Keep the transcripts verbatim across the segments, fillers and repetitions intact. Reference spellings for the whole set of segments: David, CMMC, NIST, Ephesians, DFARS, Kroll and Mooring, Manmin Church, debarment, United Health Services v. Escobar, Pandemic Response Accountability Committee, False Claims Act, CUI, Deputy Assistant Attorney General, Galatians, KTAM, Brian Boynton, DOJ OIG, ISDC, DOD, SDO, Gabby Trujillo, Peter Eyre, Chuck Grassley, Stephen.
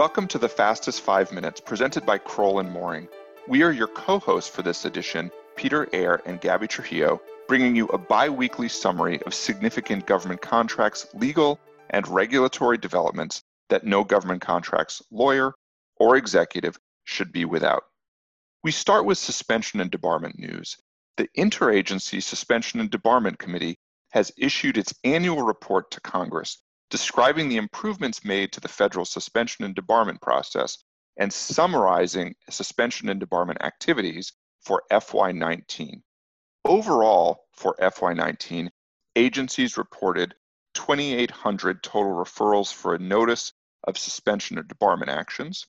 Welcome to The Fastest Five Minutes, presented by Kroll and Mooring. We are your co-hosts for this edition, Peter Eyre and Gabby Trujillo, bringing you a bi-weekly summary of significant government contracts, legal, and regulatory developments that no government contracts lawyer or executive should be without. We start with suspension and debarment news. The Interagency Suspension and Debarment Committee has issued its annual report to Congress, describing the improvements made to the federal suspension and debarment process and summarizing suspension and debarment activities for F Y nineteen. Overall, for F Y nineteen, agencies reported twenty-eight hundred total referrals for a notice of suspension or debarment actions,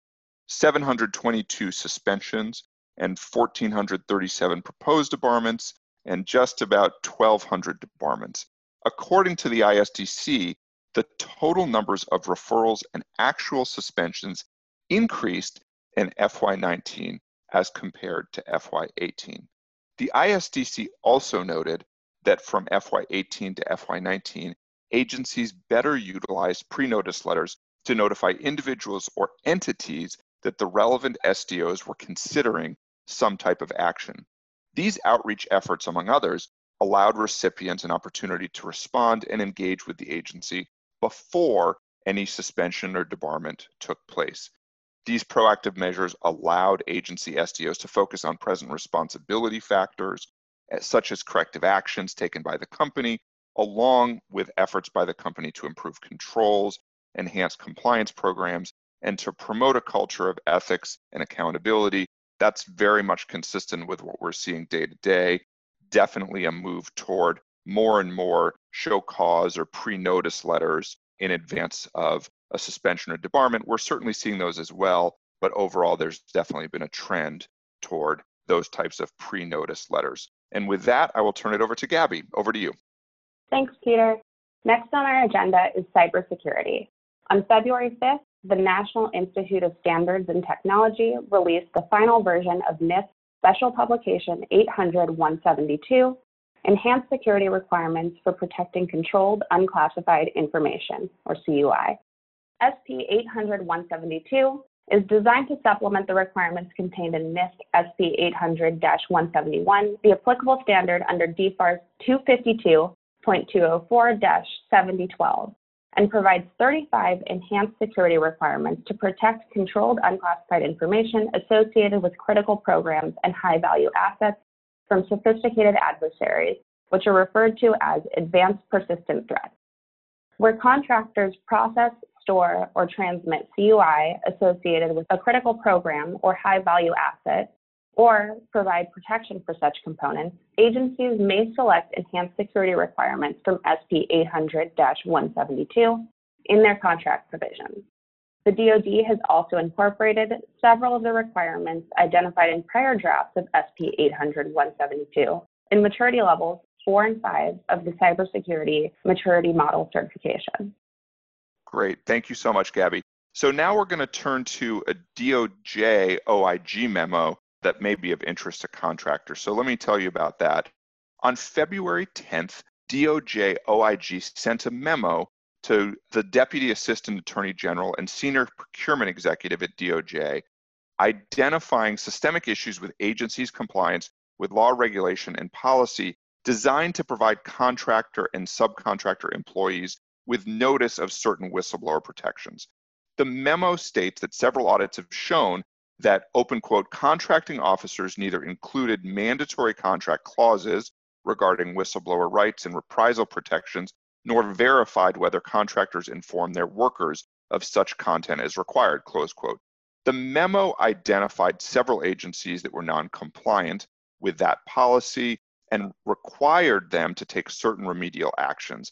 seven hundred twenty-two suspensions, and one thousand four hundred thirty-seven proposed debarments, and just about twelve hundred debarments. According to the I S D C, the total numbers of referrals and actual suspensions increased in F Y nineteen as compared to F Y eighteen. The I S D C also noted that from F Y eighteen to F Y nineteen, agencies better utilized pre-notice letters to notify individuals or entities that the relevant S D Os were considering some type of action. These outreach efforts, among others, allowed recipients an opportunity to respond and engage with the agency before any suspension or debarment took place. These proactive measures allowed agency S D Os to focus on present responsibility factors, such as corrective actions taken by the company, along with efforts by the company to improve controls, enhance compliance programs, and to promote a culture of ethics and accountability. That's very much consistent with what we're seeing day to day. Definitely a move toward more and more show cause or pre-notice letters in advance of a suspension or debarment. We're certainly seeing those as well, but overall there's definitely been a trend toward those types of pre-notice letters. And with that, I will turn it over to Gabby. Over to you. Thanks, Peter. Next on our agenda is cybersecurity. On February fifth, the National Institute of Standards and Technology released the final version of NIST Special Publication eight hundred dash one seventy-two, Enhanced Security Requirements for Protecting Controlled Unclassified Information, or C U I. S P eight hundred dash one seventy-two is designed to supplement the requirements contained in NIST S P eight hundred dash one seventy-one, the applicable standard under D FARS two fifty-two point two oh four dash seventy twelve, and provides thirty-five enhanced security requirements to protect controlled unclassified information associated with critical programs and high-value assets from sophisticated adversaries, which are referred to as advanced persistent threats. Where contractors process, store, or transmit C U I associated with a critical program or high-value asset, or provide protection for such components, agencies may select enhanced security requirements from S P eight hundred dash one seventy-two in their contract provisions. The D O D has also incorporated several of the requirements identified in prior drafts of S P eight hundred dash one seventy-two in maturity levels four and five of the Cybersecurity Maturity Model Certification. Great. Thank you so much, Gabby. So now we're going to turn to a D O J O I G memo that may be of interest to contractors. So let me tell you about that. On February tenth, D O J O I G sent a memo to the Deputy Assistant Attorney General and Senior Procurement Executive at D O J, identifying systemic issues with agencies' compliance with law, regulation, and policy designed to provide contractor and subcontractor employees with notice of certain whistleblower protections. The memo states that several audits have shown that, open quote, contracting officers neither included mandatory contract clauses regarding whistleblower rights and reprisal protections, nor verified whether contractors informed their workers of such content as required, close quote. The memo identified several agencies that were non-compliant with that policy and required them to take certain remedial actions.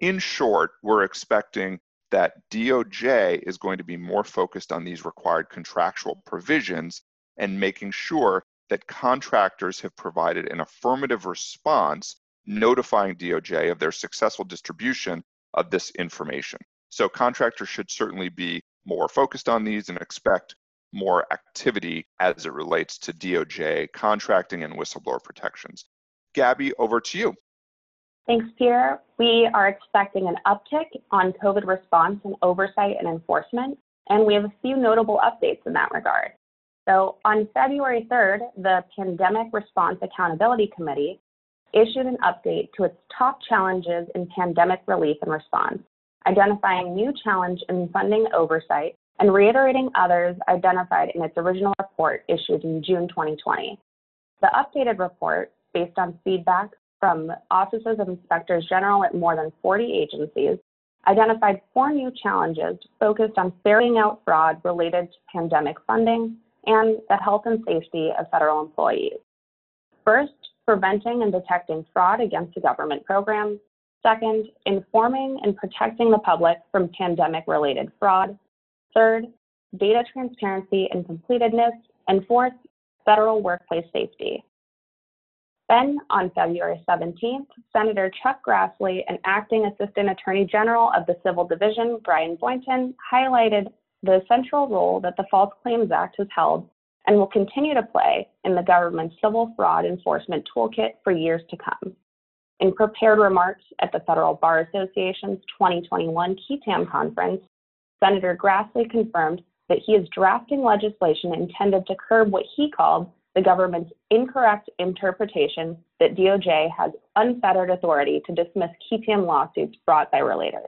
In short, we're expecting that D O J is going to be more focused on these required contractual provisions and making sure that contractors have provided an affirmative response notifying D O J of their successful distribution of this information. So contractors should certainly be more focused on these and expect more activity as it relates to D O J contracting and whistleblower protections. Gabby, over to you. Thanks, Peter. We are expecting an uptick on COVID response and oversight and enforcement, and we have a few notable updates in that regard. So on February third, the Pandemic Response Accountability Committee issued an update to its top challenges in pandemic relief and response, identifying new challenge in funding oversight and reiterating others identified in its original report issued in June twenty twenty. The updated report, based on feedback from offices of inspectors general at more than forty agencies, identified four new challenges focused on ferreting out fraud related to pandemic funding and the health and safety of federal employees. First, preventing and detecting fraud against a government program. Second, informing and protecting the public from pandemic-related fraud. Third, data transparency and completeness. And fourth, federal workplace safety. Then, on February seventeenth, Senator Chuck Grassley and Acting Assistant Attorney General of the Civil Division, Brian Boynton, highlighted the central role that the False Claims Act has held and will continue to play in the government's civil fraud enforcement toolkit for years to come. In prepared remarks at the Federal Bar Association's twenty twenty-one K T A M conference, Senator Grassley confirmed that he is drafting legislation intended to curb what he called the government's incorrect interpretation that D O J has unfettered authority to dismiss K T A M lawsuits brought by relators.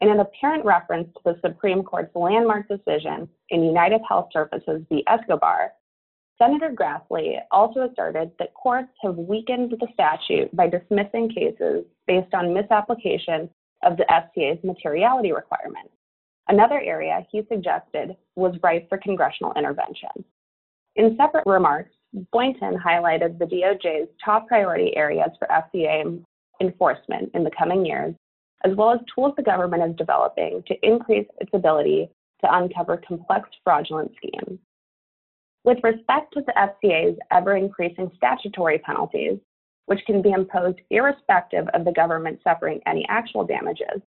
In an apparent reference to the Supreme Court's landmark decision in United Health Services v. Escobar, Senator Grassley also asserted that courts have weakened the statute by dismissing cases based on misapplication of the F C A's materiality requirement. Another area he suggested was ripe for congressional intervention. In separate remarks, Boynton highlighted the D O J's top priority areas for F C A enforcement in the coming years, as well as tools the government is developing to increase its ability to uncover complex fraudulent schemes. With respect to the F C A's ever-increasing statutory penalties, which can be imposed irrespective of the government suffering any actual damages,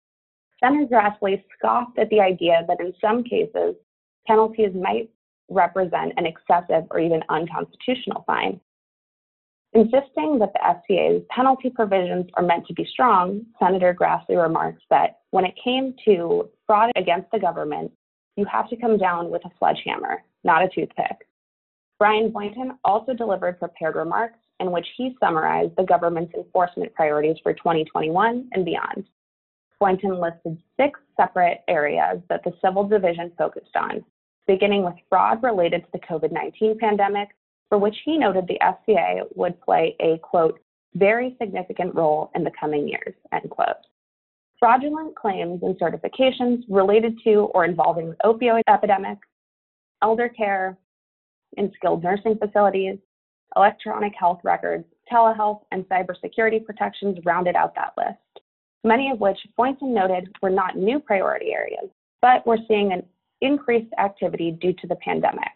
Senator Grassley scoffed at the idea that in some cases, penalties might represent an excessive or even unconstitutional fine. Insisting that the F C A's penalty provisions are meant to be strong, Senator Grassley remarks that when it came to fraud against the government, you have to come down with a sledgehammer, not a toothpick. Brian Boynton also delivered prepared remarks in which he summarized the government's enforcement priorities for twenty twenty-one and beyond. Boynton listed six separate areas that the Civil Division focused on, beginning with fraud related to the COVID nineteen pandemic, for which he noted the F C A would play a, quote, very significant role in the coming years, end quote. Fraudulent claims and certifications related to or involving the opioid epidemic, elder care in skilled nursing facilities, electronic health records, telehealth, and cybersecurity protections rounded out that list, many of which Boynton noted were not new priority areas, but we're seeing an increased activity due to the pandemic.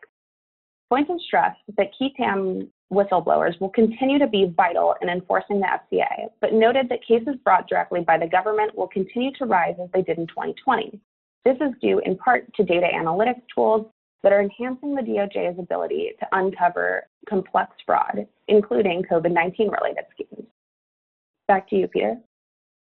Boynton stressed that K T A M whistleblowers will continue to be vital in enforcing the F C A, but noted that cases brought directly by the government will continue to rise as they did in twenty twenty. This is due in part to data analytics tools that are enhancing the D O J's ability to uncover complex fraud, including COVID nineteen related schemes. Back to you, Peter.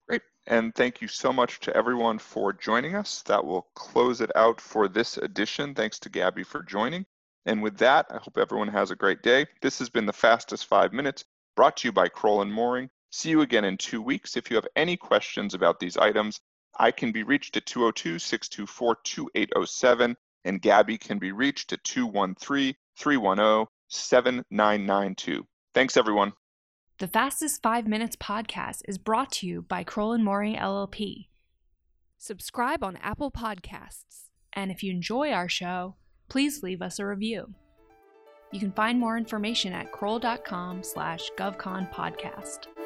Great, and thank you so much to everyone for joining us. That will close it out for this edition. Thanks to Gabby for joining. And with that, I hope everyone has a great day. This has been The Fastest Five Minutes, brought to you by Kroll and Mooring. See you again in two weeks. If you have any questions about these items, I can be reached at two oh two, six two four, two eight oh seven, and Gabby can be reached at two one three, three one zero, seven nine nine two. Thanks, everyone. The Fastest Five Minutes podcast is brought to you by Kroll and Mooring, L L P. Subscribe on Apple Podcasts, and if you enjoy our show, please leave us a review. You can find more information at kroll dot com slash govconpodcast.